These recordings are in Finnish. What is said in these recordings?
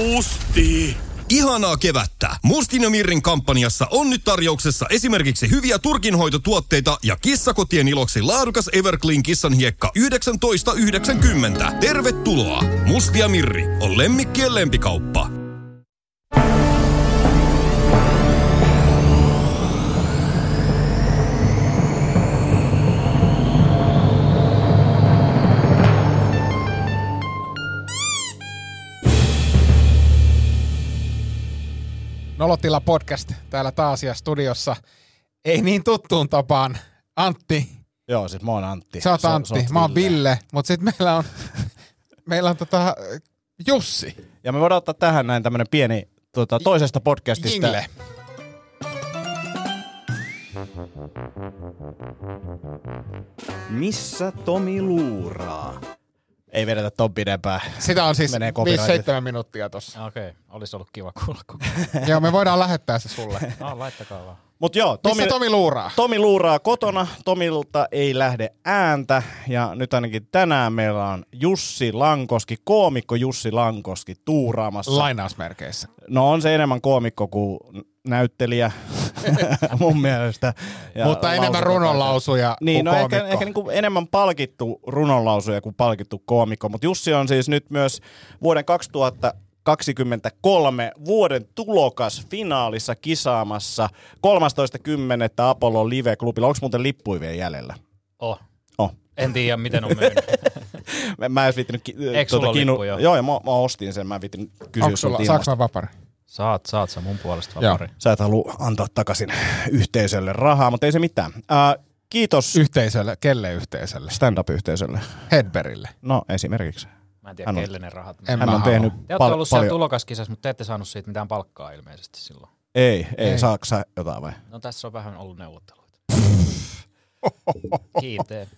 Musti! Ihanaa kevättä! Mustin ja Mirrin kampanjassa on nyt tarjouksessa esimerkiksi hyviä turkinhoitotuotteita ja kissakotien iloksi laadukas Everclean kissanhiekka 19,90. Tervetuloa! Musti ja Mirri on lemmikkien lempikauppa. Nolotila-podcast täällä taas ja studiossa. Ei niin tuttuun tapaan. Antti. Joo, siis mä oon Antti. Sä oot Antti, mä oon Ville. Mutta sit meillä on Jussi. Ja me voidaan ottaa tähän näin tämmönen pieni toisesta podcastista. Jingle. Missä Tomi luuraa? Ei vedetä ton pidempään. Sitä on siis 5-7 minuuttia tossa. Okei, olisi ollut kiva kuulla koko ajan. Joo, me voidaan lähettää se sulle. Laittakaa vaan. Mut joo, missä Tomi luuraa? Tomi luuraa kotona, Tomilta ei lähde ääntä. Ja nyt ainakin tänään meillä on Jussi Lankoski, koomikko Jussi Lankoski tuuraamassa. Lainausmerkeissä. No on se enemmän koomikko kuin näyttelijä mun mielestä. Ja mutta enemmän runonlausuja niin, kuin koomikko. Ehkä niin kuin enemmän palkittu runonlausuja kuin palkittu koomikko. Mutta Jussi on siis nyt myös vuoden 2023 vuoden tulokas finaalissa kisaamassa 13.10. Apollon live-klubilla. Onko muuten lippuja vielä jäljellä? Oh. En tiedä, miten on myynyt. Mä en edes viittinyt. Eikö sulla lippuja? Joo, ja mä ostin sen. Mä en viittinyt kysyä sun tiimasta. Saanko mä vapari? Saat sä mun puolesta vapari. Joo. Sä et halua antaa takaisin yhteisölle rahaa, mutta ei se mitään. Kiitos. Yhteisölle? Kelle yhteisölle? Stand-up-yhteisölle. Hedberille. No, esimerkiksi. Mä en tiedä, kelle ne rahat. Hän on tehnyt te olette ollut siellä tulokaskisassa, mutta te ette saanut siitä mitään palkkaa ilmeisesti silloin. Ei. Saako sä jotain vai? No tässä on vähän ollut neuvotteluita. Kiitos.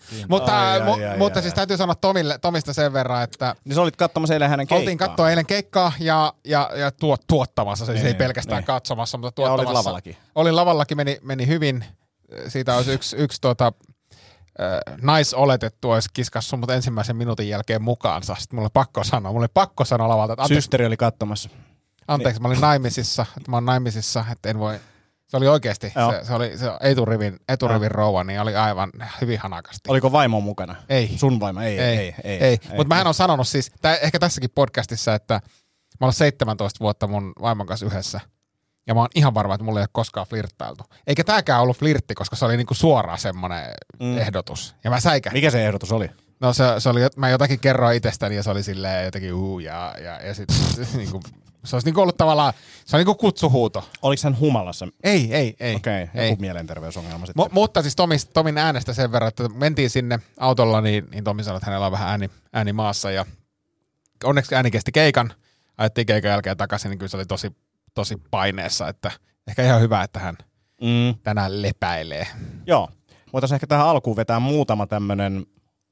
Mutta siis täytyy sanoa Tomista sen verran, että... Niin sä olit katsomassa eilen hänen keikkaa. Oltiin katsoa eilen keikkaa ja tuottamassa. Siis ei pelkästään katsomassa, mutta tuottamassa. Ja olit lavallakin. Olin lavallakin, meni hyvin. Siitä olisi yksi naisoletettu olisi kiskassu, mutta ensimmäisen minuutin jälkeen mukaansa. Sitten mulla oli pakko sanoa lavalta, että anteeksi. Systeri oli katsomassa. Anteeksi, niin. Mä olin naimisissa, että en voi... Se oli oikeasti, se oli eturivin rouva, niin oli aivan hyvin hanakasti. Oliko vaimo mukana? Ei. Sun vaimo? Ei. Mutta mähän on sanonut siis, ehkä tässäkin podcastissa, että mä olen 17 vuotta mun vaimon kanssa yhdessä. Ja mä oon ihan varma, että mulla ei ole koskaan flirttailtu. Eikä tääkään ollut flirtti, koska se oli niinku suoraan semmoinen ehdotus. Ja mä säikähdin. Mikä se ehdotus oli? No se oli, mä jotakin kerroin itsestäni ja se oli silleen jotenkin ja sit niinku... Se olisi niinku ollut tavallaan, se on niinku kutsuhuuto. Oliko hän humalassa? Ei. Okei, joku mielenterveysongelma sitten. Mutta siis Tomin äänestä sen verran, että mentiin sinne autolla, niin Tomi sanoi, että hänellä on vähän ääni maassa. Ja onneksi ääni kesti keikan, ajettiin keikan jälkeen takaisin, niin kyllä se oli tosi paineessa. Että ehkä ihan hyvä, että hän tänään lepäilee. Joo, voitaisiin ehkä tähän alkuun vetää muutama tämmöinen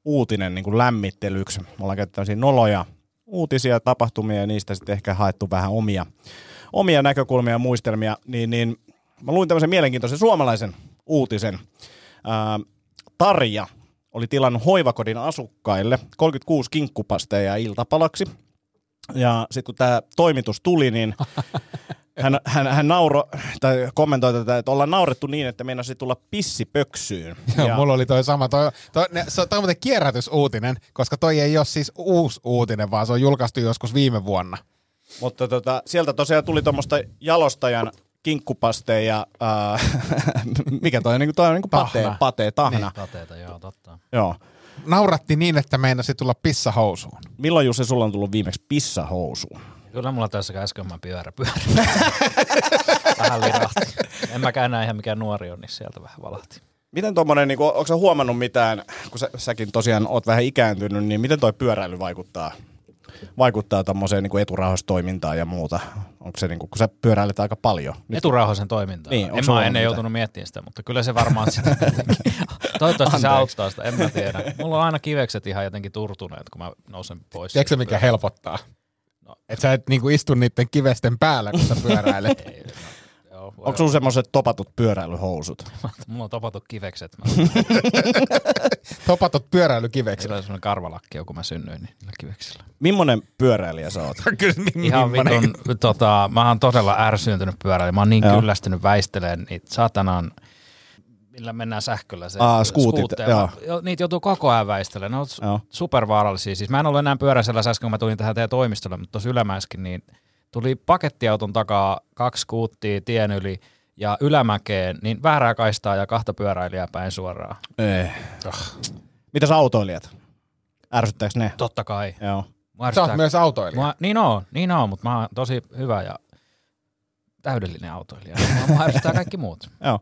uutinen niin kuin lämmittelyksi. Me ollaan käytetty tämmöisiä noloja. Uutisia, tapahtumia ja niistä sitten ehkä haettu vähän omia näkökulmia ja muistelmia, niin mä luin tämmöisen mielenkiintoisen suomalaisen uutisen. Tarja oli tilannut hoivakodin asukkaille 36 kinkkupasteja iltapalaksi. Ja sitten kun tämä toimitus tuli, niin hän kommentoi tätä, että ollaan naurettu niin, että meinasi tulla pissipöksyyn. Joo, ja mulla oli toi sama. Se on muuten kierrätysuutinen, koska toi ei ole siis uusi uutinen, vaan se on julkaistu joskus viime vuonna. Mutta sieltä tosiaan tuli tuommoista jalostajan kinkkupasteja, mikä toi on, niin kuin tahna. Niin, pateita, joo, totta. Joo. Nauratti niin, että meinasi tulla pissahousuun. Milloin Jussi sulla on tullut viimeksi pissahousuun? Kyllä mulla tässä äsken mä pyörä. Vähän lirahti. En mäkään näe ihan mikään nuori on, niin sieltä vähän valahti. Miten tommonen, niin onko sä huomannut mitään, kun säkin tosiaan oot vähän ikääntynyt, niin miten toi pyöräily vaikuttaa tommoseen niin eturauhastoimintaan ja muuta? Onko se, niin kun sä pyöräilet aika paljon? Eturauhasen toimintaa? Niin, en mä ennen joutunut miettimään sitä, mutta kyllä se varmaan sitä jotenkin. Toivottavasti se auttaa sitä, en mä tiedä. Mulla on aina kivekset ihan jotenkin turtuneet, kun mä nousen pois. Tiedätkö mikä helpottaa? No. Että sä et niinku istu niiden kivesten päällä, kun sä pyöräilet. Ei, no, ole. Onko sulla semmoiset topatut pyöräilyhousut? Mulla on topatut kivekset. Topatut pyöräilykivekset. Sillä on semmoinen karvalakki, kun mä synnyin niin niillä kiveksillä. Millainen pyöräilijä sä oot? Kyllä, ihan vitun, mä oon todella ärsyyntynyt pyöräilijä. Mä oon niin kyllästynyt väisteleen niitä saatanaan, millä mennään sähköllä. Skuuteilla. Niitä joutuu koko ajan väistelemään. Ne on supervaarallisia. Siis mä en ollut enää pyöräisellä säsken, kun mä tulin tähän teidän toimistolle, mutta tuossa Ylämäessäkin niin tuli pakettiauton takaa 2 skuuttia tien yli ja ylämäkeen, niin väärää kaistaa ja 2 pyöräilijää päin suoraan. Mitäs autoilijat? Ärsyttääks ne? Totta kai. Joo. Sä oot myös autoilija. Niin on, mutta mä oon tosi hyvä ja täydellinen autoilija. Mä ärsyttää kaikki muut. Joo.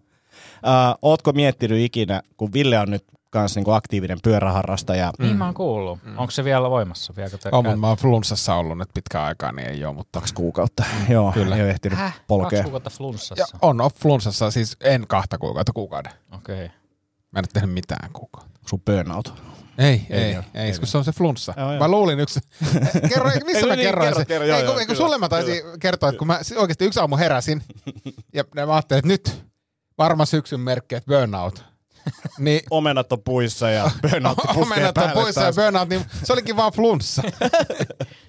Ootko miettinyt ikinä, kun Ville on nyt kans niinku aktiivinen pyöräharrastaja? Niin mä oon kuullut. Onko se vielä voimassa? On, mutta mä oon flunssassa ollut nyt pitkään aikaa, niin ei oo, mutta 2 kuukautta. Joo, kyllä. Ei oo ehtinyt polkea. 2 kuukautta flunssassa? Ja on flunssassa, siis en 2 kuukautta, kuukauden. Okei. Okay. Mä en ole tehnyt mitään kuukautta. Onko sun burnout? Ei, kun se on se flunssa. Mä luulin yksi. Missä mä kerroin sen? Eikö sulle mä taisin kertoa, että kun mä oikeesti yksi aamu heräsin, ja mä ajattelin, että nyt varma syksyn merkki, että burnout. Niin, omenat on puissa ja burnout puskee omenat on puissa taas. Ja burnout, niin se olikin vaan flunssa.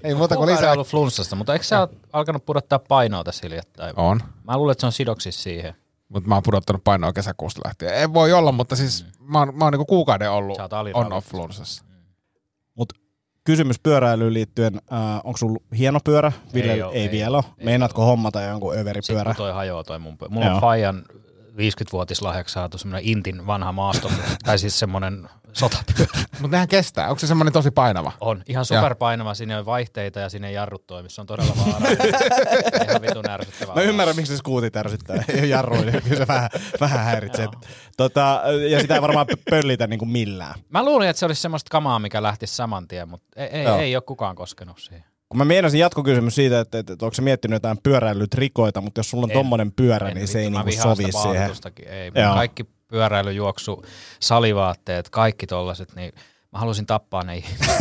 Ei muuta kuin lisää. Mä ollut flunssasta, mutta eikö sä ole alkanut pudottaa painoa tässä hiljattain? On. Mä luulen, että se on sidoksissa siihen. Mutta mä oon pudottanut painoa kesäkuusta lähtien. Ei voi olla, mutta siis mä oon niinku kuukauden ollut on-off flunssassa. Mut kysymys pyöräilyyn liittyen, onko sulla hieno pyörä? Ville ei vielä ole. Meinaatko hommata jonkun överipyörä? Sitten toi hajoaa toi mun pyörä. Mulla on Fajan 50-vuotislahjaksi saatu semmoinen intin vanha maasto, tai siis semmoinen sotapyörä. Mutta nehän kestää. Onko se semmoinen tosi painava? On. Ihan superpainava. Siinä on vaihteita ja siinä ei jarrut toimi. Se on todella vaarallinen. Ihan vitun ärsyttävää. Mä ymmärrän, miksi se skuutit ärsyttää. Ei ole jarruja. Kyllä se vähän häiritsee. Ja sitä ei varmaan pöllitä niin kuin millään. Mä luulin, että se olisi semmoista kamaa, mikä lähtisi saman tien, mutta ei ole kukaan koskenut siihen. Kun mä mielisin jatkokysymys siitä, että onko sä miettinyt jotain pyöräilytrikoita, mutta jos sulla on tommonen pyörä, niin se ei niinku sovi siihen. Ei, kaikki pyöräilyjuoksu, salivaatteet, kaikki tollaset, niin mä halusin tappaa ne ihmiset.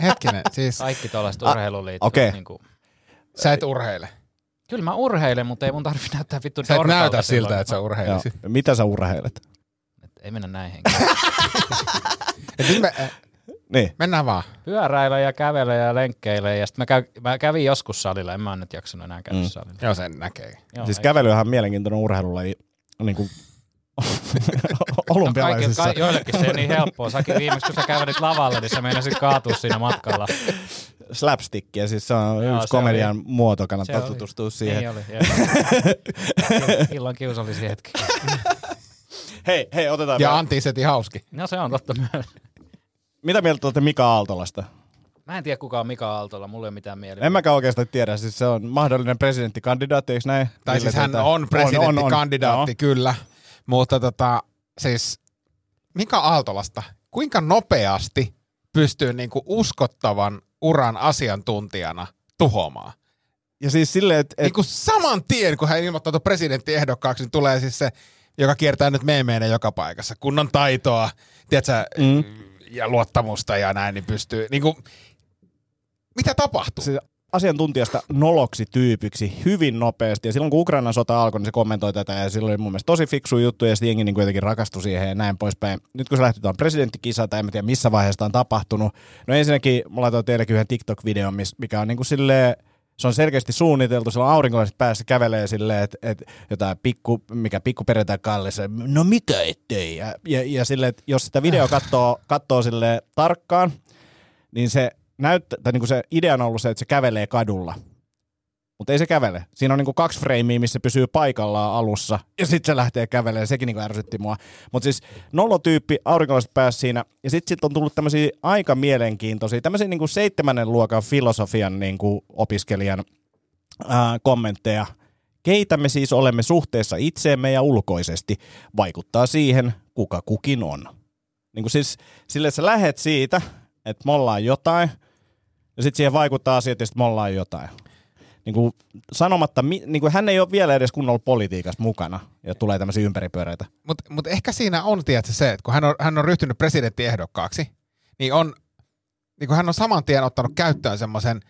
Hetkinen. Siis kaikki tollaset urheiluun liittyvät. Okay. Niin kuin sä et urheile. Kyllä mä urheilen, mutta ei mun tarvitse näyttää vittu. Sä et näytä siltä, että sä urheilisit. Mitä sä urheilet? Ei mennä näin henkilöön. Niin. Mennään vaan. Pyöräillä ja kävellä ja lenkkeillä ja sitten mä kävin joskus salilla, en mä nyt jaksanut enää käydä salilla. Joo, sen näkee. Joo, siis kävelyhän on mielenkiintoinen urheilulaji niinku olympialaisissa. No joillekin se ei niin helppoa. Säkin viimeksi, kun sä kävelit lavalle, niin sä meinasit kaatua siinä matkalla. Slapstickia, siis se on yksi komedian muoto, kannattaa tutustua siihen. Niin oli, illan kiusallisia hetkiä. Hei, otetaan. Ja antiisetin hauski. No se on totta myös. Mitä mieltä olette Mika Aaltolasta? Mä en tiedä, kuka on Mika Aaltola, mulla ei ole mitään mieltä. En mäkään oikeastaan tiedä, siis se on mahdollinen presidenttikandidaatti, eikö näin? Tai siis hän on presidenttikandidaatti, kyllä. Mutta siis Mika Aaltolasta, kuinka nopeasti pystyy niinku uskottavan uran asiantuntijana tuhoamaan? Ja siis silleen, että niinku saman tien, kun hän ilmoittaa presidenttiehdokkaaksi, niin tulee siis se, joka kiertää nyt meemeinä joka paikassa. Kunnon taitoa, tiedätkö? Ja luottamusta ja näin, niin pystyy, niinku, mitä tapahtuu? Se asiantuntijasta noloksi tyypiksi hyvin nopeasti, ja silloin kun Ukrainan sota alkoi, niin se kommentoi tätä, ja silloin oli mun mielestä tosi fiksu juttu, ja sitten jengi niin kuitenkin rakastui siihen ja näin poispäin. Nyt kun se lähti tuon presidenttikisaan, tai en tiedä missä vaiheessa on tapahtunut, no ensinnäkin mä laitoin teillekin yhden TikTok-videon, mikä on niinku silleen, se on selkeästi suunniteltu, sillä on aurinkolaiset päässä, kävelee silleen, että jotain pikku perjantai kallis, no mikä ettei. Ja silleen, että jos sitä video katsoo silleen tarkkaan, niin se näyttää, tai niin kuin se idea on ollut se, että se kävelee kadulla. Mutta ei se kävele. Siinä on niinku 2 freimiä, missä pysyy paikallaan alussa, ja sitten se lähtee kävelemään. Sekin niinku ärsytti mua. Mutta siis nolotyyppi, aurinkolaiset pääsi siinä, ja sitten on tullut tämmöisiä aika mielenkiintoisia, tämmöisiä niinku 7. luokan filosofian niinku opiskelijan kommentteja. Keitä me siis olemme suhteessa itseemme ja ulkoisesti? Vaikuttaa siihen, kuka kukin on. Niinku siis silleen, että sä lähet siitä, että me ollaan jotain, ja sitten siihen vaikuttaa asiat, ja sitten me ollaan jotain. Niin kuin sanomatta, niin kuin hän ei ole vielä edes kunnolla politiikassa mukana ja tulee tämmöisiä ympäripyöreitä. Mutta ehkä siinä on tietysti se, että kun hän on ryhtynyt presidenttiehdokkaaksi, niin on, niin kuin hän on saman tien ottanut käyttöön semmoisen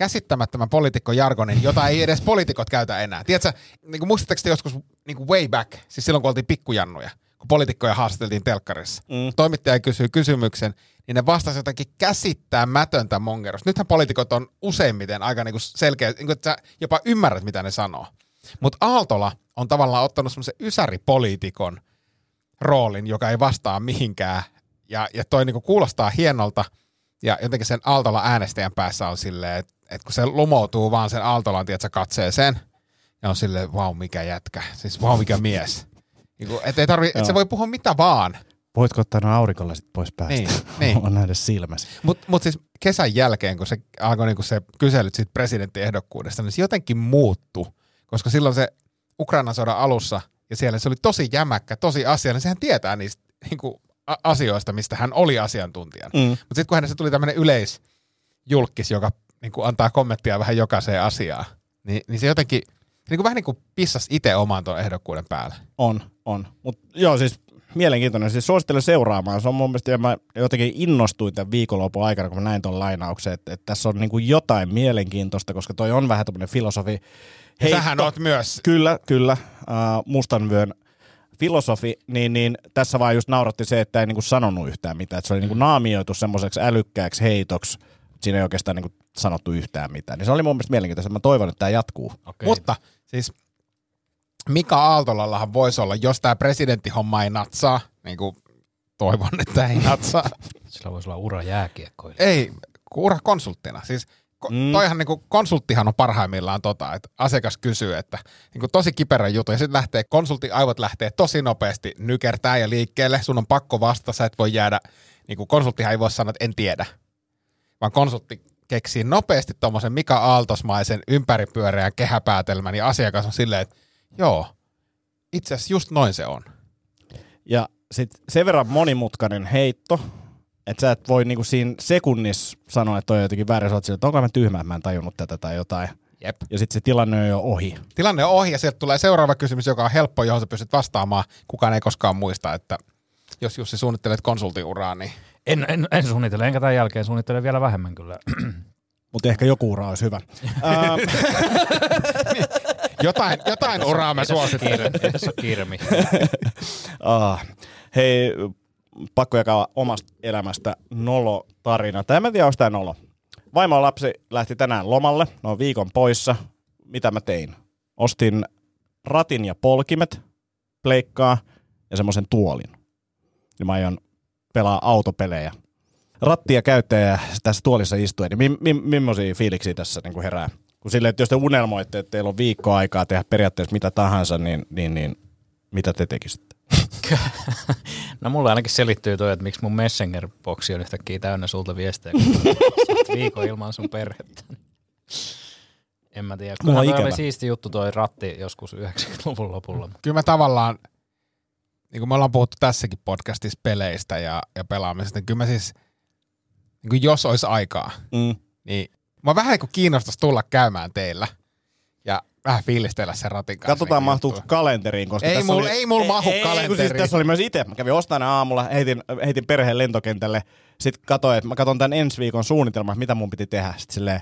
käsittämättömän poliitikkojargonin, jota ei edes poliitikot käytä enää. Tiedätkö, niin muistatteko te joskus niin way back, siis silloin kun oltiin pikkujannuja, kun poliitikkoja haastateltiin telkkarissa. Mm. Toimittaja kysyi kysymyksen, niin ne vastasi jotakin käsittämätöntä mongerosta. Nythän poliitikot on useimmiten aika niin selkeä, niin että sä jopa ymmärrät, mitä ne sanoo. Mutta Aaltola on tavallaan ottanut semmoisen ysäripoliitikon roolin, joka ei vastaa mihinkään. Ja toi niin kuulostaa hienolta. Ja jotenkin sen Aaltola äänestäjän päässä on silleen, että kun se lumoutuu vaan sen Aaltolan, tiedätkö, katseeseen, ja on silleen, vau, mikä jätkä, siis vau, mikä mies. Että se voi puhua mitä vaan. Voitko ottaa nuo aurinkolasit pois päästä? Niin. On nähdä silmäsi. Mut siis kesän jälkeen, kun se alkoi niin kun se kyselyt siitä presidenttiehdokkuudesta, niin se jotenkin muuttui, koska silloin se Ukrainan sodan alussa, ja siellä se oli tosi jämäkkä, tosi asiallinen, sehän tietää niistä niinku asioista, mistä hän oli asiantuntijana. Mm. Mutta sitten kun hänessä tuli tämmöinen yleisjulkkis, joka niin kuin antaa kommenttia vähän jokaiseen asiaan, niin se jotenkin niin kuin vähän niin kuin pissasi itse omaan tuon ehdokkuuden päälle. On. Mutta joo, siis mielenkiintoinen. Siis suosittelen seuraamaan. Se on mun mielestä, ja mä jotenkin innostuin tämän viikonlopun aikana, kun mä näin tuon lainauksen, että tässä on niin kuin jotain mielenkiintoista, koska toi on vähän tämmöinen filosofi. Hei, sähän oot myös. Kyllä. Mustanvyön filosofi, niin tässä vaan just nauratti se, että ei niinku sanonut yhtään mitään. Että se oli niinku naamioitu semmoiseksi älykkääksi heitoksi. Siinä ei oikeastaan niinku sanottu yhtään mitään. Niin se oli mun mielestä mielenkiintoista. Mä toivon, että tämä jatkuu. Okay. Mutta siis Mika Aaltolallahan voisi olla, jos tämä presidenttihomma ei natsaa, niin kuin toivon, että ei natsaa. Sillä voisi olla ura jääkiekkoilija. Ei, ura konsulttina. Siis toihan niinku konsulttihan on parhaimmillaan että asiakas kysyy, että niinku tosi kiperä juttu ja sitten lähtee konsultin aivot lähtee tosi nopeasti nykertää ja liikkeelle, sun on pakko vastata, sä et voi jäädä niinku konsulttihan ei voi sanoa, että en tiedä. Vaan konsultti keksii nopeasti tommosen Mika Aaltosmaisen ympäripyöreän kehäpäätelmän ja asiakas on silleen, että joo, itse asiassa just noin se on. Ja sit sen verran monimutkainen heitto. Että sä et voi niinku siinä sekunnissa sanoa, että toi on jotenkin väärin, että onko mä tyhmä, mä en tajunnut tätä tai jotain. Jep. Ja sitten se tilanne on jo ohi. Tilanne on ohi ja sieltä tulee seuraava kysymys, joka on helppo, johon sä pystyt vastaamaan. Kukaan ei koskaan muista, että jos Jussi suunnittelet konsultiuraa, niin... En suunnittele, enkä tämän jälkeen suunnittele vielä vähemmän kyllä. Mutta ehkä joku ura olisi hyvä. Jotain uraa mä suosittelen. Ei tässä ole kiire mitään. Hei... Pakko jakaa omasta elämästä nolotarina. Tai en tiedä, onko tämä nolo. Vaimo ja lapsi lähti tänään lomalle. Ne on viikon poissa. Mitä mä tein? Ostin ratin ja polkimet, pleikkaa ja semmoisen tuolin. Ja mä aion pelaa autopelejä. Rattia käyttäjä tässä tuolissa istuen. Niin millaisia fiiliksiä tässä niin kuin herää? Kun silleen, että jos te unelmoitte, että teillä on viikkoa aikaa tehdä periaatteessa mitä tahansa, niin mitä te tekisitte? No mulla ainakin selittyy toi, että miksi mun Messenger-boksi on yhtäkkiä täynnä sulta viestejä, kun viikon ilman sun perhettä. En mä tiedä. Mulla toi oli siisti juttu toi ratti joskus 90-luvun lopulla. Kyllä mä tavallaan, niin kuin me ollaan puhuttu tässäkin podcastissa peleistä ja pelaamisesta, niin kyllä mä siis, niin kuin jos olisi aikaa, niin mä vähän niin kuin kiinnostaisi tulla käymään teillä. Vähän fiilistellä sen ratin kanssa. Katsotaan mahtuuko kalenteriin, koska ei tässä ei mulla mahu kalenteriin. Siis tässä oli myös itse. Mä kävin ostaina aamulla, heitin perheen lentokentälle. Sitten katsoin, että mä katson tämän ensi viikon suunnitelman, mitä mun piti tehdä. Sitten silleen,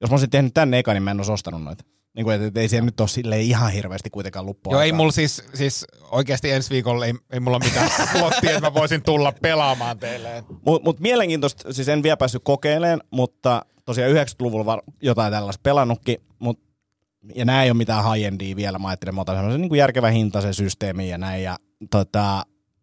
jos mä olisin tehnyt tänne eka, niin mä en olisi ostanut noita. Niin kuin, että ei siellä nyt ole silleen ihan hirveästi kuitenkaan luppoa. Joo, ei mulla siis oikeasti ensi viikolla ei mulla mitään slottia, että mä voisin tulla pelaamaan teille. Mut mielenkiintoista, siis en vielä päässyt kokeileen, mutta tosiaan 90-luvulla jotain tällaista pelannutkin, mutta ja nämä ei ole mitään high-endia vielä, mä ajattelin, mä otan semmoisen niin kuin järkevän hintaisen systeemiin ja näin. Ja,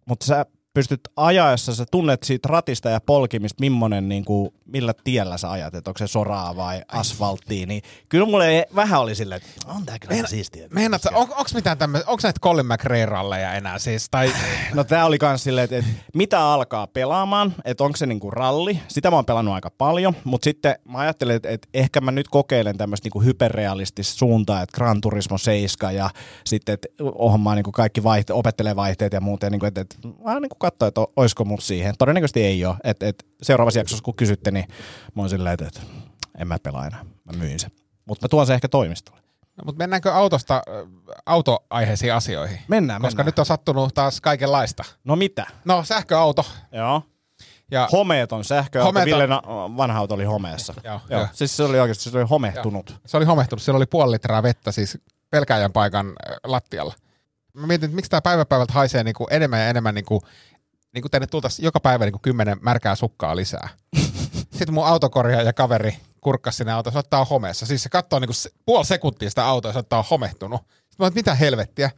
mutta sä pystyt ajaessa, sä tunnet siitä ratista ja polkimista, millainen, niin kuin, millä tiellä sä ajat, että onko se soraa vai asfalttia. Niin, kyllä mulle vähän oli silleen, että on tää kyllä siistiä. Meinaat, onko mitään tämmöistä, onko näitä Colin McRae-ralleja enää siis? Tai... No tää oli kans silleen, että mitä alkaa pelaamaan, että onko se niin kuin ralli. Sitä mä oon pelannut aika paljon, mutta sitten mä ajattelin, että ehkä mä nyt kokeilen tämmöistä niin kuin hyperrealistista suuntaa, että Gran Turismo 7 ja sitten, että ohon niin kuin kaikki opettelee vaihteet ja muuten, niin että vähän niin kuin katsoa, että olisiko mun siihen. Todennäköisesti ei ole. Seuraavassa jaksossa, kun kysytte, niin mä oon silleen, että en mä pelaa enää. Mä myin sen. Mutta mä tuon se ehkä toimistolle. No, mutta mennäänkö autoaiheisiin asioihin? Mennään. Koska nyt on sattunut taas kaikenlaista. No mitä? No sähköauto. Joo. Ja homeet on sähköä. Villen vanha auto oli homeessa. Joo. Siis se oli oikeasti se oli homehtunut. Joo. Se oli homehtunut. Siellä oli puoli litraa vettä siis pelkääjän paikan lattialla. Mä mietin, että miksi tää päivä päivältä haisee niinku enemmän ja enemmän niinku tänne tultaisiin joka päivä niinku 10 märkää sukkaa lisää. Sitten mun autokorjaaja kaveri kurkkasi sinne autoon, sanoi, että tää on homeessa. Siis se katsoo niinku puoli sekuntia sitä autoa ja sanoi, että tää on homehtunut. Sitten mä oon, mitä helvettiä.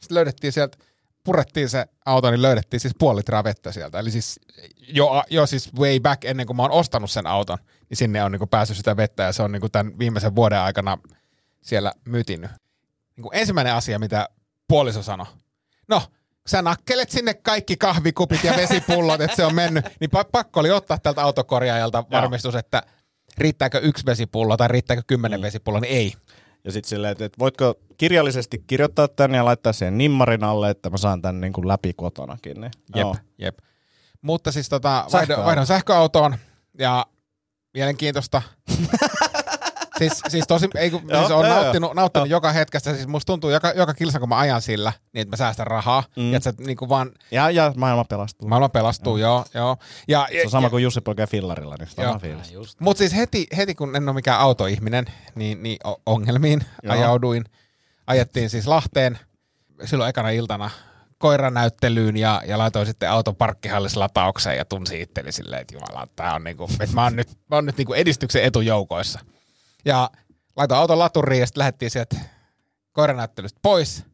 Sitten löydettiin sieltä, purettiin se auto, niin löydettiin siis puoli litraa vettä sieltä. Eli siis jo siis way back ennen kuin mä oon ostanut sen auton, niin sinne on niinku päässyt sitä vettä ja se on niinku tämän viimeisen vuoden aikana siellä mytinyt. Niinku ensimmäinen asia, mitä puoliso sanoi. No, sä nakkelet sinne kaikki kahvikupit ja vesipullot, että se on mennyt. Niin pakko oli ottaa tältä autokorjaajalta varmistus, että riittääkö 1 vesipullo tai riittääkö 10 vesipulloa, niin ei. Ja sitten silleen, että voitko kirjallisesti kirjoittaa tän ja laittaa sen nimmarin alle, että mä saan tän niin kuin läpi kotonakin. Niin. Jep. Mutta siis vaihdon sähköautoon ja mielenkiintoista. Siis tosi, ei kun siis on nauttinut joka hetkestä, siis musta tuntuu joka kilsa, kun mä ajan sillä, niin että mä säästän rahaa. Mm. Ja, että se, niin kuin vaan... ja maailma pelastuu. Maailma pelastuu, joo. Ja, se on sama kuin Jussi Poikea fillarilla, niin sama fiilis. Mutta siis heti, kun en ole mikään autoihminen, niin ongelmiin ajauduin. Ajettiin siis Lahteen silloin ekana iltana koiranäyttelyyn ja laitoin sitten auton parkkihallissa lataukseen ja tunsin itteli silleen, että jumala, tää on niinku, että mä oon nyt niinku edistyksen etujoukoissa. Ja laitoin auton laturiin ja sitten lähdettiin sieltä koiranäyttelystä pois.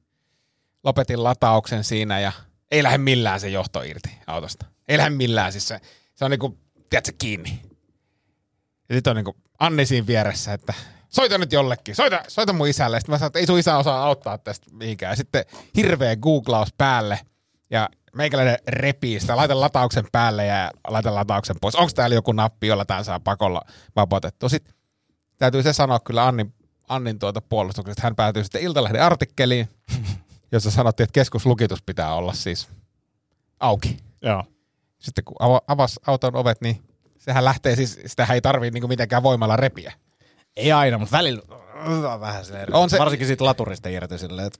Lopetin latauksen siinä ja ei lähde millään se johto irti autosta. Ei lähde millään, siis se on niinku, tiedätkö, kiinni. Ja sitten on niinku Anni siinä vieressä, että soita nyt jollekin, soita mun isälle. Sitten mä sanoin, että ei sun isä osaa auttaa tästä mihinkään. Ja sitten hirveä googlaus päälle ja meikäläinen repii sitä. Laitan latauksen päälle ja laitan latauksen pois. Onko täällä joku nappi, jolla tämän saa pakolla vapautettua? Sitten täytyy se sanoa kyllä Annin puolustuksesta, että hän päätyy sitten Iltalehden artikkeliin, jossa sanottiin, että keskuslukitus pitää olla siis auki. Joo. Sitten kun avasi auton ovet, niin sehän lähtee siis, sitähän ei tarvitse niinku mitenkään voimalla repiä. Ei aina, mutta välillä on vähän silleen. On se... Varsinkin siitä laturista irti silleen, että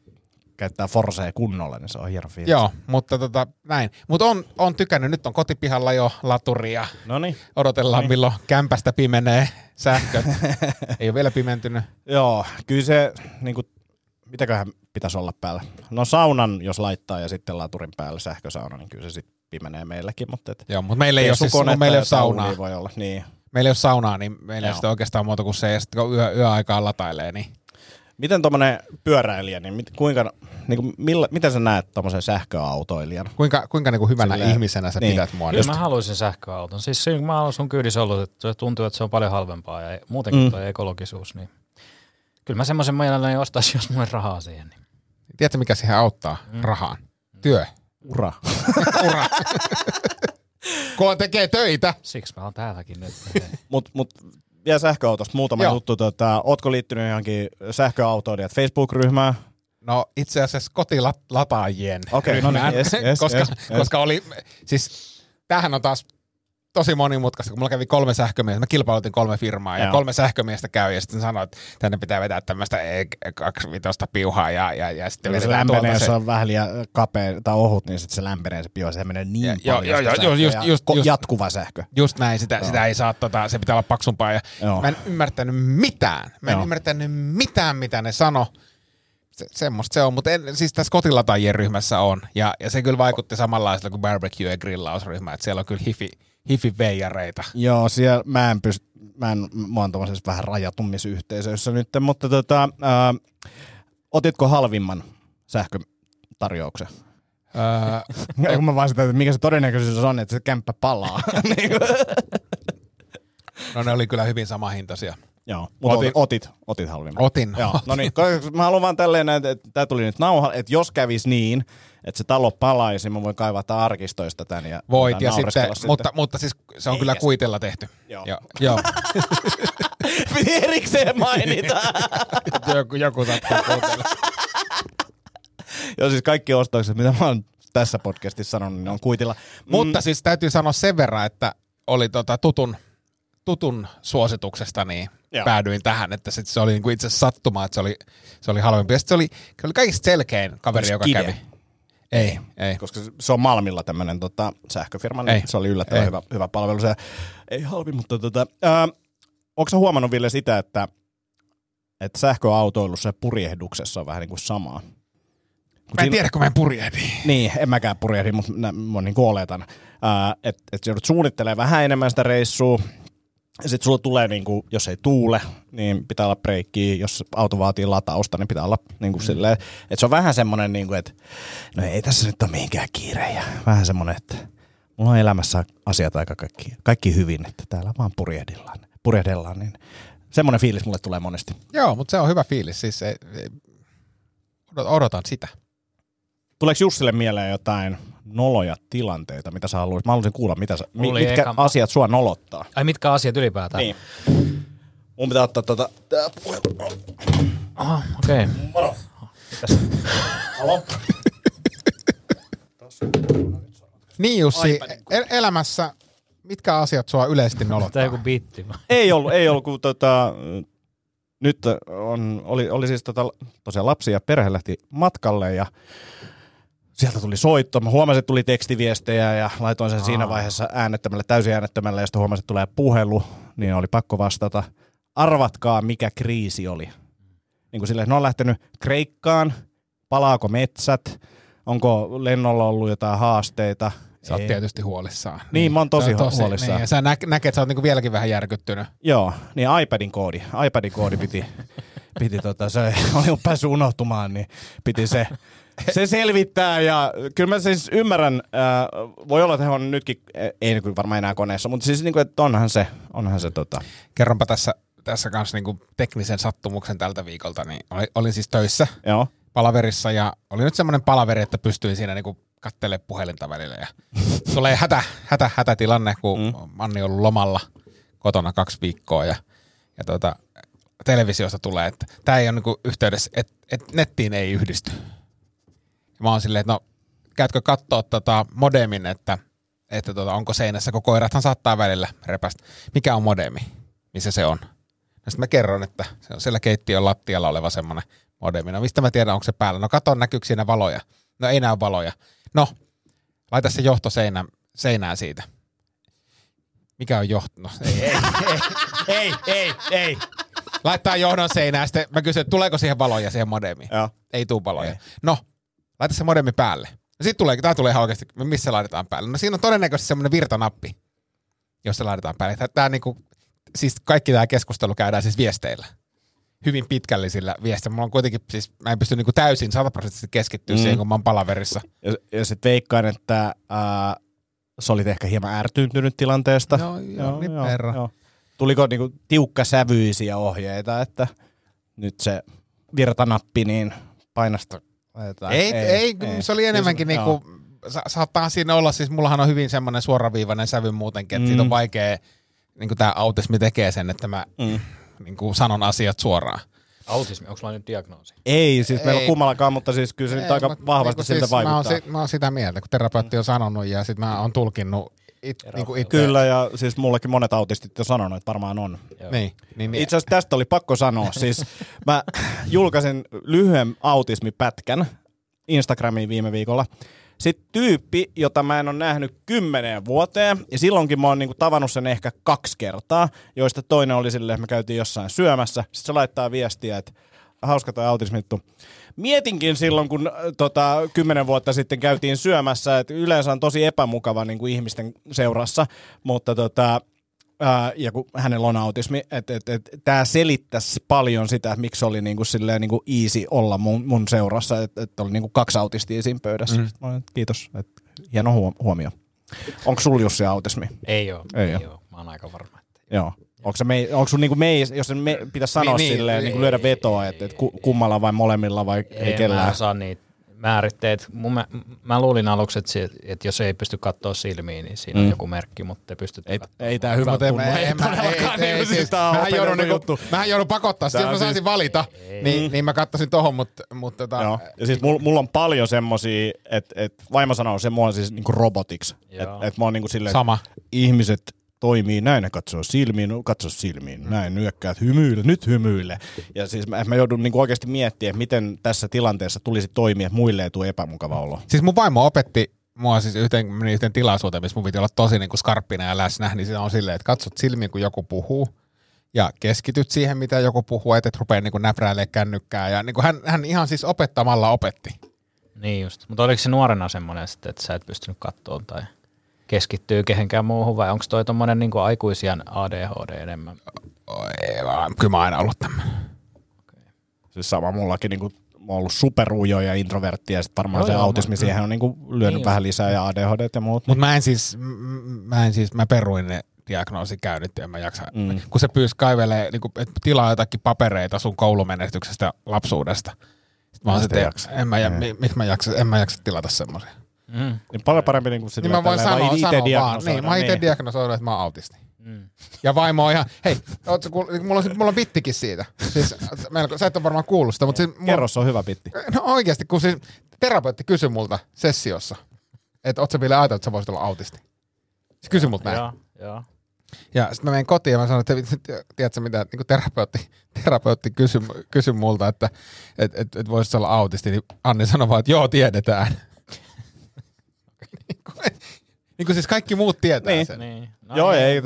käyttää forcea kunnolla, niin se on hieno fiilis. Joo, mutta näin. Mutta on tykännyt, nyt on kotipihalla jo laturia. Noniin. Odotellaan, milloin kämpästä pimenee sähköt. Ei ole vielä pimentynyt. Joo, kyllä se, niin kuin, mitäköhän pitäisi olla päällä? No saunan, jos laittaa ja sitten laturin päälle sähkösauna, niin kyllä se sitten pimenee meilläkin. Mutta meillä ei ole siis, saunaa. Voi olla. Niin. Meillä ei ole saunaa, niin meillä ei sitten oikeastaan muuta kuin se, ja sitten kun yöaikaan latailee, niin... Miten tuommoinen pyöräilijä, niin kuinka, miten sä näet tuommoisen sähköautoilijan? Kuinka niin kuin hyvänä silleen, ihmisenä sä pidät mua? Kyllä mä haluaisin sähköauton. Siis se, kun mä olen sun kyydissä ollut, että se tuntuu, että se on paljon halvempaa ja muutenkin tuo ekologisuus. Niin. Kyllä mä semmoisen mielelläni ostaisin, jos mulla on rahaa siihen. Niin. Tiedätkö, mikä siihen auttaa rahaan? Työ. Ura. Ura. Kun tekee töitä. Siksi mä oon täälläkin nyt. Mut vielä sähköautosta muutama juttu. Ootko liittynyt johonkin sähköautoilijat Facebook-ryhmään? No itse asiassa kotilataajien ryhmään, koska oli, siis tämähän on taas tosi monimutkaista, kun mulla kävi 3 sähkömiestä, mä kilpailutin 3 firmaa ja 3 sähkömiestä käy ja sitten sanoin, että tänne pitää vetää tämmöistä 25 piuhaa ja sitten vedetään tuolta se. Jos se on vähän liian kapea tai ohut, niin sitten se lämpenee se piuha, se menee niin paljon just jatkuva sähkö. Just näin, sitä ei saa, se pitää olla paksumpaa ja mä en ymmärtänyt mitään. Mä en ymmärtänyt mitään, mitä ne sano. Semmosta se on, mutta siis tässä kotilataajien ryhmässä on ja se kyllä vaikutti samanlaisella kuin barbecue- ja grillausryhmä, että siellä on kyllä hifi-veijareita. Joo, siellä mä oon tommosessa vähän rajatummisyhteisössä nyt, mutta otitko halvimman sähkötarjouksen? Kun mä vaan sitä, että mikä se todennäköisyys on, että se kämppä palaa. No ne oli kyllä hyvin samahintaisia. Joo, mutta otit halvimman. Otin. Joo. No niin, mä haluan vaan tälleen, että tää tuli nyt nauha, että jos kävisi niin, että se talo palaisi, mä voin kaivata arkistoista tän ja voit ja sitten. Mutta siis se on kyllä kuitella tehty. Joo. Piti erikseen mainita. joku saattaa kuitella. Joo, siis kaikki ostokset, mitä mä oon tässä podcastissa sanonut, niin on kuitilla. Mutta siis täytyy sanoa sen verran, että oli tutun suosituksesta niin päädyin tähän, että sit se oli niinku itse asiassa sattumaa, että se oli halvempi. Ja se oli kaikista selkein kaveri, joka kävi. Ei. Koska se on Malmilla tämmöinen sähköfirma, niin se oli yllättävän hyvä palvelu. Se ei halvi, mutta onko sä huomannut, Ville, sitä, että sähköautoilussa ja purjehduksessa on vähän niin kuin samaa? Mä en tiedä, kun mä en purjehdi. Niin, en mäkään purjehdi, mutta mä niin kuin oletan. Että joudut suunnittelemaan vähän enemmän sitä reissua. Sitten sulla tulee, niin kuin, jos ei tuule, niin pitää olla breikkiä. Jos auto vaatii latausta, niin pitää olla niin kuin silleen. Että se on vähän semmoinen, niin kuin, että no ei tässä nyt ole mihinkään kiire. Ja vähän semmoinen, että mulla on elämässä asiat aika kaikki hyvin, että täällä vaan purjehdellaan. Niin semmoinen fiilis mulle tulee monesti. Joo, mutta se on hyvä fiilis. Siis odotan sitä. Tuleeko Jussille mieleen jotain noloja tilanteita, mitä sä haluaisit? Mä haluaisin kuulla, mitkä asiat sua nolottaa. Ai mitkä asiat ylipäätään? Niin. Mun pitää ottaa tää puhelu. Aha, okei. Okay. Moro. Mitäs? Halo? Niin Jussi, elämässä mitkä asiat sua yleisesti nolottaa? Tää joku bitti. Ei ollut, kun nyt oli siis tosiaan lapsi ja perhe lähti matkalle ja sieltä tuli soitto. Mä huomasin, että tuli tekstiviestejä ja laitoin sen siinä vaiheessa täysin äänettömälle ja sitten huomasin, että tulee puhelu, niin oli pakko vastata. Arvatkaa, mikä kriisi oli. Niin kuin silleen, ne on lähtenyt Kreikkaan, palaako metsät, onko lennolla ollut jotain haasteita. Sä oot tietysti huolissaan. Niin, mä oon tosi huolissaan. Niin, ja sä näket, että sä oot niinku vieläkin vähän järkyttynyt. Joo, niin iPadin koodi piti se oli päässyt unohtumaan, niin piti se. Se selvittää ja kyllä mä siis ymmärrän, voi olla, että he on nytkin, ei varmaan enää koneessa, mutta siis niin kuin, että onhan se Kerronpa tässä kanssa niin kuin teknisen sattumuksen tältä viikolta, niin olin siis töissä. Joo. Palaverissa ja oli nyt semmoinen palaveri, että pystyin siinä niin kuin kattelemaan puhelinta välillä ja tulee hätätilanne, kun Anni on ollut lomalla kotona 2 viikkoa ja televisiosta tulee, että tämä ei ole niin kuin yhteydessä, että nettiin ei yhdisty. Mä oon silleen, että no käytkö katsoa modemin, että onko seinässä, kun koirathan saattaa välillä repästä. Mikä on modemi? Missä se on? Ja sitten mä kerron, että se on siellä keittiön lattialla oleva semmoinen modemi. No mistä mä tiedän, onko se päällä? No katon, näkyykö siinä valoja? No ei näy valoja. No, laita se johto seinään siitä. Mikä on johto? No, ei. Laittaa johdon seinään. Sitten mä kysyn, tuleeko siihen valoja siihen modemiin? Joo. Ei tuu valoja. Ei. No. Laita se modemi päälle. No sit tulee, tää tulee ihan oikeesti, missä laitetaan päälle. No siinä on todennäköisesti semmoinen virtanappi, jossa laitetaan päälle. Tää niinku, siis kaikki tää keskustelu käydään siis viesteillä. Hyvin pitkällisillä viesteillä. Mulla on kuitenkin, siis mä en pysty niinku täysin 100% keskittyä siihen, kun mä oon palaverissa. Ja sit veikkaan, että sä olit ehkä hieman ärtyyntynyt tilanteesta. Joo. Tuliko niinku tiukkasävyisiä ohjeita, että nyt se virtanappi, niin painasta. Ei, se oli enemmänkin siis, niinku, saattaa siinä olla, siis mullahan on hyvin semmoinen suoraviivainen sävy muutenkin, että siitä on vaikea, niinku tää autismi tekee sen, että mä niinku sanon asiat suoraan. Autismi, onko sulla nyt diagnoosi? Ei, siis meillä on kummallakaan, mutta siis kyllä se nyt aika vahvasti niin, siltä siis vaikuttaa. Mä oon sitä mieltä, kun terapeutti on sanonut ja sit mä oon tulkinnut niinku itse. Kyllä, ja siis mullekin monet autistit on sanonut, että varmaan on. Niin. Itse asiassa tästä oli pakko sanoa. Siis mä julkaisin lyhyen autismipätkän Instagramiin viime viikolla. Sitten tyyppi, jota mä en ole nähnyt 10 vuoteen, ja silloinkin mä oon niinku tavannut sen ehkä 2 kertaa, joista toinen oli silleen, että me käytiin jossain syömässä. Sitten se laittaa viestiä, että hauska toi autismittu. Mietinkin silloin, kun 10 vuotta sitten käytiin syömässä, että yleensä on tosi epämukava niin kuin ihmisten seurassa, mutta ja kun hänellä on autismi, että tämä selittäisi paljon sitä, että miksi oli niin kuin silleen niin kuin easy olla mun seurassa, että oli niin kuin 2 autistia siinä pöydässä. Kiitos, hieno huomio. Onko sulla Jussi autismi? Ei ole. Mä oon aika varma. Joo. Onko sun niinku jos me pitäisi sanoa silleen, niinku lyödä vetoa, että kummalla vai molemmilla vai ei kellään? Mä en saa niitä määritteitä. Mä luulin aluksi, että jos ei pysty katsoa silmiin, niin siinä on joku merkki, mutta ei pysty katsomaan. Ei tää hyvä tunnu. Mähän joudun pakottaa, jos mä saisin valita, niin mä katsoisin tohon, mutta ja siis mulla on paljon semmosia, että vaimo sanoo, se mua on siis niinku robotiksi. Että mä oon niinku silleen, ihmiset toimii näin ja katsoo silmiin, näin nyökkäät, hymyile, nyt hymyile. Ja siis mä joudun niinku oikeasti miettimään, miten tässä tilanteessa tulisi toimia, että muille ei tule epämukava olo. Siis mun vaimo opetti mua siis yhteen tilaisuuteen, missä mun piti olla tosi niinku skarppina ja läsnä, niin se on silleen, että katsot silmiin, kun joku puhuu. Ja keskityt siihen, mitä joku puhuu, et rupee niinku näpräilee kännykkää. Ja niinku hän ihan siis opettamalla opetti. Niin just. Mutta oliko se nuorena semmoinen, että sä et pystynyt kattoon tai keskittyy kehenkään muuhun? Vai onko toi tommoinen niinku aikuisian ADHD enemmän? Ei vaan. Kyllä mä oon aina ollut tämmöinen. Okay. Siis sama mullakin. Niinku, mä oon ollut superujo ja introvertti ja sit varmaan se autismi siihen on niinku lyönyt niin vähän lisää ja ADHD ja muut. Mut mä peruin ne diagnoosi käynyt ja mä jaksan. Mm. Kun se pyysi kaivelee, niin kun, että tilaa jotakin papereita sun koulumenestyksestä lapsuudesta. Mä oon sitten, en mä jaksa tilata semmoisia. Mm. Niin paljon parempi niin kuin sillä niin tavalla. Mä voin sanoa vaan. Niin, mä itse diagnosoidaan, että mä oon autisti. Mm. Ja vaimo on ihan, hei, mulla on bittikin siitä. Siis, sä et ole varmaan kuullut sitä. Mutta siis, kerro, se on hyvä bitti. No oikeasti, kun siis terapeutti kysyi multa sessiossa, että oot sä vielä ajatellut, että sä voisit olla autisti. Se kysyi multa näin. Joo. Ja sitten mä menen kotiin ja mä sanoin, että tiedätkö mitä, niin terapeutti kysyi multa, että voisi olla autisti, niin Anni sanoi vaan, että joo, tiedetään. Niin kuin siis kaikki muut tietää niin sen. Niin. No, joo, niin. Ei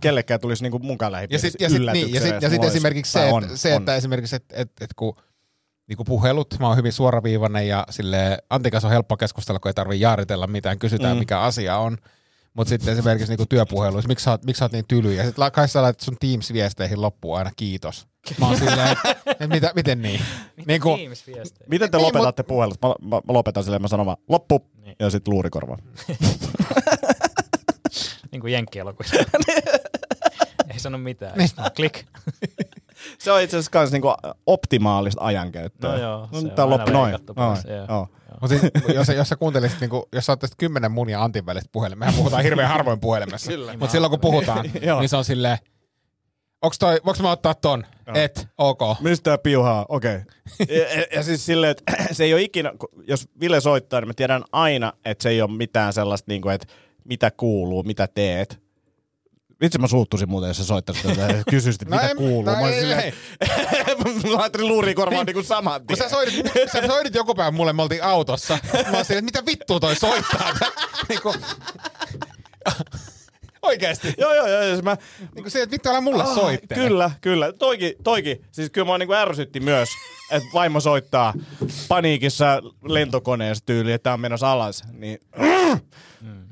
kellekään tulisi niin kuin mukaan lähipiirissä yllätykseen. Ja sitten esimerkiksi se, että kun niinku puhelut, mä oon hyvin suoraviivainen ja silleen, Antin kanssa on helppo keskustella, kun ei tarvitse jaaritella mitään, kysytään mikä asia on. Mut sitten esimerkiksi niinku työpuheluissa, miksi sä oot niin tyly? Ja sit kai sä laitat sun Teams-viesteihin loppuun aina kiitos. Mä oon silleen, että miten niin? Niinku, miten te lopetatte puhelut? Mä lopetan silleen, mä sanon vaan loppu niin. Ja sit luurikorva. Niinku jenkkielokuvissa. Ei sano mitään, niin. Klik. Se on itse asiassa kans niinku optimaalista ajankäyttöä. No joo, se on aina leikattu pois. Mutta jos sä kuuntelisit, niinku, jos sä ottaisit 10 mun ja Antin välistä puhelimessa, mehän puhutaan hirveän harvoin puhelimessa, mutta silloin kun puhutaan, niin se on silleen, voinko mä ottaa ton? No. Et, ok. Mistä piuhaa? Okei. Okay. Ja siis silleen, että se ei ole ikinä, jos Ville soittaa, niin mä tiedän aina, että se ei ole mitään sellaista, niinku, että mitä kuuluu, mitä teet. Itse mä suuttuisin muuten, jos sä soittaisit ja kysyisit, mitä kuuluu. No ei. Mä laitin luurikorvaan niin kuin saman tien. Sä soitit joku päivä mulle, me oltiin autossa. Mä olin että mitä vittua toi soittaa? Oikeesti. Joo. Mä... Niin kuin se, että vittu älä mulle soittele. Kyllä. Toikin. Siis kyllä mä niin kuin ärsytti myös, että vaimo soittaa paniikissa lentokoneessa tyyliin, että tää on menossa alas. Niin...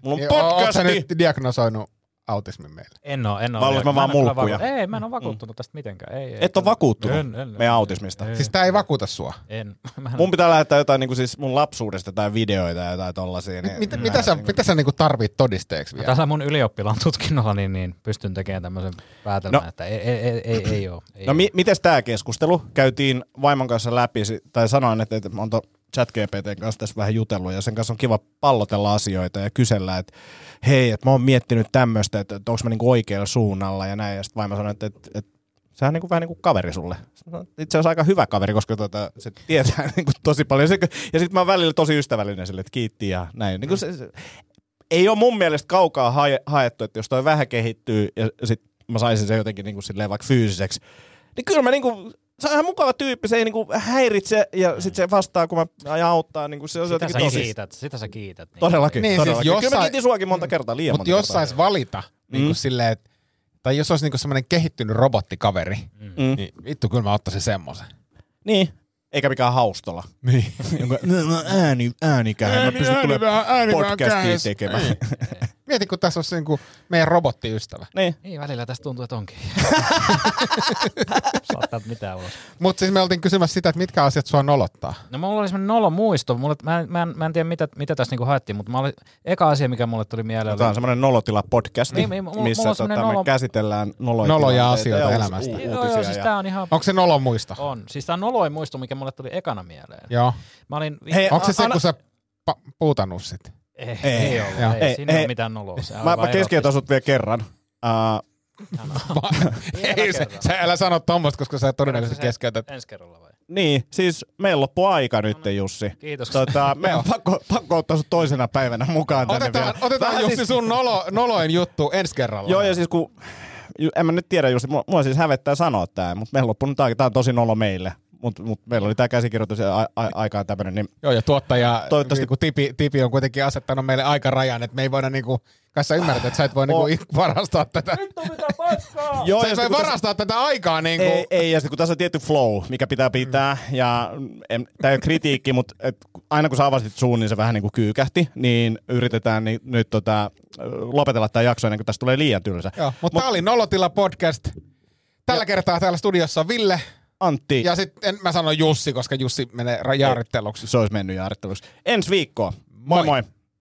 Mulla on podcasti. Oot sä nyt diagnosoinut autismin meille? En oo. Mä olen vaan mulkkuja. Ei, mä en ole vakuuttunut tästä mitenkään. Ei, et ole vakuuttunut meidän autismista? Ei. Siis tää ei vakuuta sua? En. Mun pitää lähettää jotain niinku siis mun lapsuudesta tai videoita ja jotain tollasia. Niin mitä sä niinku tarvit todisteeksi vielä? Tässä mun ylioppilaan tutkinnolla niin pystyn tekemään tämmöisen päätelmän, no, että ei oo. No mites tää keskustelu? Käytiin vaimon kanssa läpi, tai sanoin, että mä oon ChatGPT:n kanssa tässä vähän jutellut ja sen kanssa on kiva pallotella asioita ja kysellä, että hei, että mä oon miettinyt tämmöistä, että onko mä niinku oikealla suunnalla ja näin. Ja sitten vaimo sanoi, että sehän on niinku vähän niin kuin kaveri sulle. Itse asiassa aika hyvä kaveri, koska se tietää niinku tosi paljon. Ja sitten mä oon välillä tosi ystävällinen sille, että kiitti ja näin. Niinku se ei ole mun mielestä kaukaa haettu, että jos toi vähän kehittyy ja sitten mä saisin se jotenkin niinku silleen vaikka fyysiseksi, niin kyllä mä niinku... Se on ihan mukava tyyppi, se ei niinku häiritse ja sit se vastaa, kun mä ajan auttaa. Niinku se on sitä sä kiität. Niin. Todellakin. Siis kyllä mä kiitin suakin monta kertaa, liian monta kertaa. Mutta jos sais valita, niinku silleen, tai jos olisi niinku semmoinen kehittynyt robottikaveri, niin vittu kyllä mä ottaisin semmoisen. Niin. Eikä mikään haustolla. Niin. Äänikähän. Mä pystyn tulemaan podcastia tekemään. Mieti, kun tässä olisi niinku meidän robottiystävä. Niin. Ei välillä tästä tuntuu, että onkin. Saattaa mitään ulos. Mutta siis me oltiin kysymässä sitä, että mitkä asiat sua nolottaa. No mulla oli semmoinen nolomuisto. Mä en tiedä, mitä tässä niinku haettiin, mutta eka asia, mikä mulle tuli mieleen. Tämä on semmoinen Nolotila-podcast, missä me käsitellään noloja asioita elämästä. Joo, siis tää on ihan... Onko se nolomuisto? On. Siis tää on nolomuisto, mikä mulle tuli ekana mieleen. Joo. Onko se se, kun sä puutanut sit? Ei ole. Siinä ei ole mitään noloa. Mä keskeytän sut vielä kerran. Ei, sä älä sano tommoista, koska sä todennäköisesti keskeytät. Ensi kerralla vai? Niin, siis meillä loppui aika nyt, Jussi. Kiitos. Me on pakko ottaa sun toisena päivänä mukaan tänne vielä. Otetaan Jussi siis sun noloin juttu ensi kerralla. Joo, ja siis kun, en mä nyt tiedä Jussi, mua siis hävettää sanoa tää, mutta meillä loppui nyt aika, tää on tosi nolo meille. Mutta meillä oli tämä käsikirjoitus ja aikaan tämmöinen. Niin joo, ja tuottaja niinku, tipi on kuitenkin asettanut meille aikarajan, että me ei voida niinku, kai sä ymmärrät, että sä et voi niinku, varastaa tätä. Vittu mitä paskaa! Joo, sä et voi varastaa tätä aikaa. Niinku. Ei, ja sitten kun tässä on tietty flow, mikä pitää, ja tämä ei ole kritiikki, mutta aina kun sä avasit suun, niin se vähän niinku kyykähti, niin yritetään nyt lopetella tämä jakso ennen kuin tässä tulee liian tylsä. Joo, mutta tämä oli Nolotila-podcast. Tällä kertaa täällä studiossa on Ville. Antti. Ja sitten mä sanon Jussi, koska Jussi menee jaaritteluksi. Se olisi mennyt jaaritteluksi. Ensi viikkoa. Moi moi.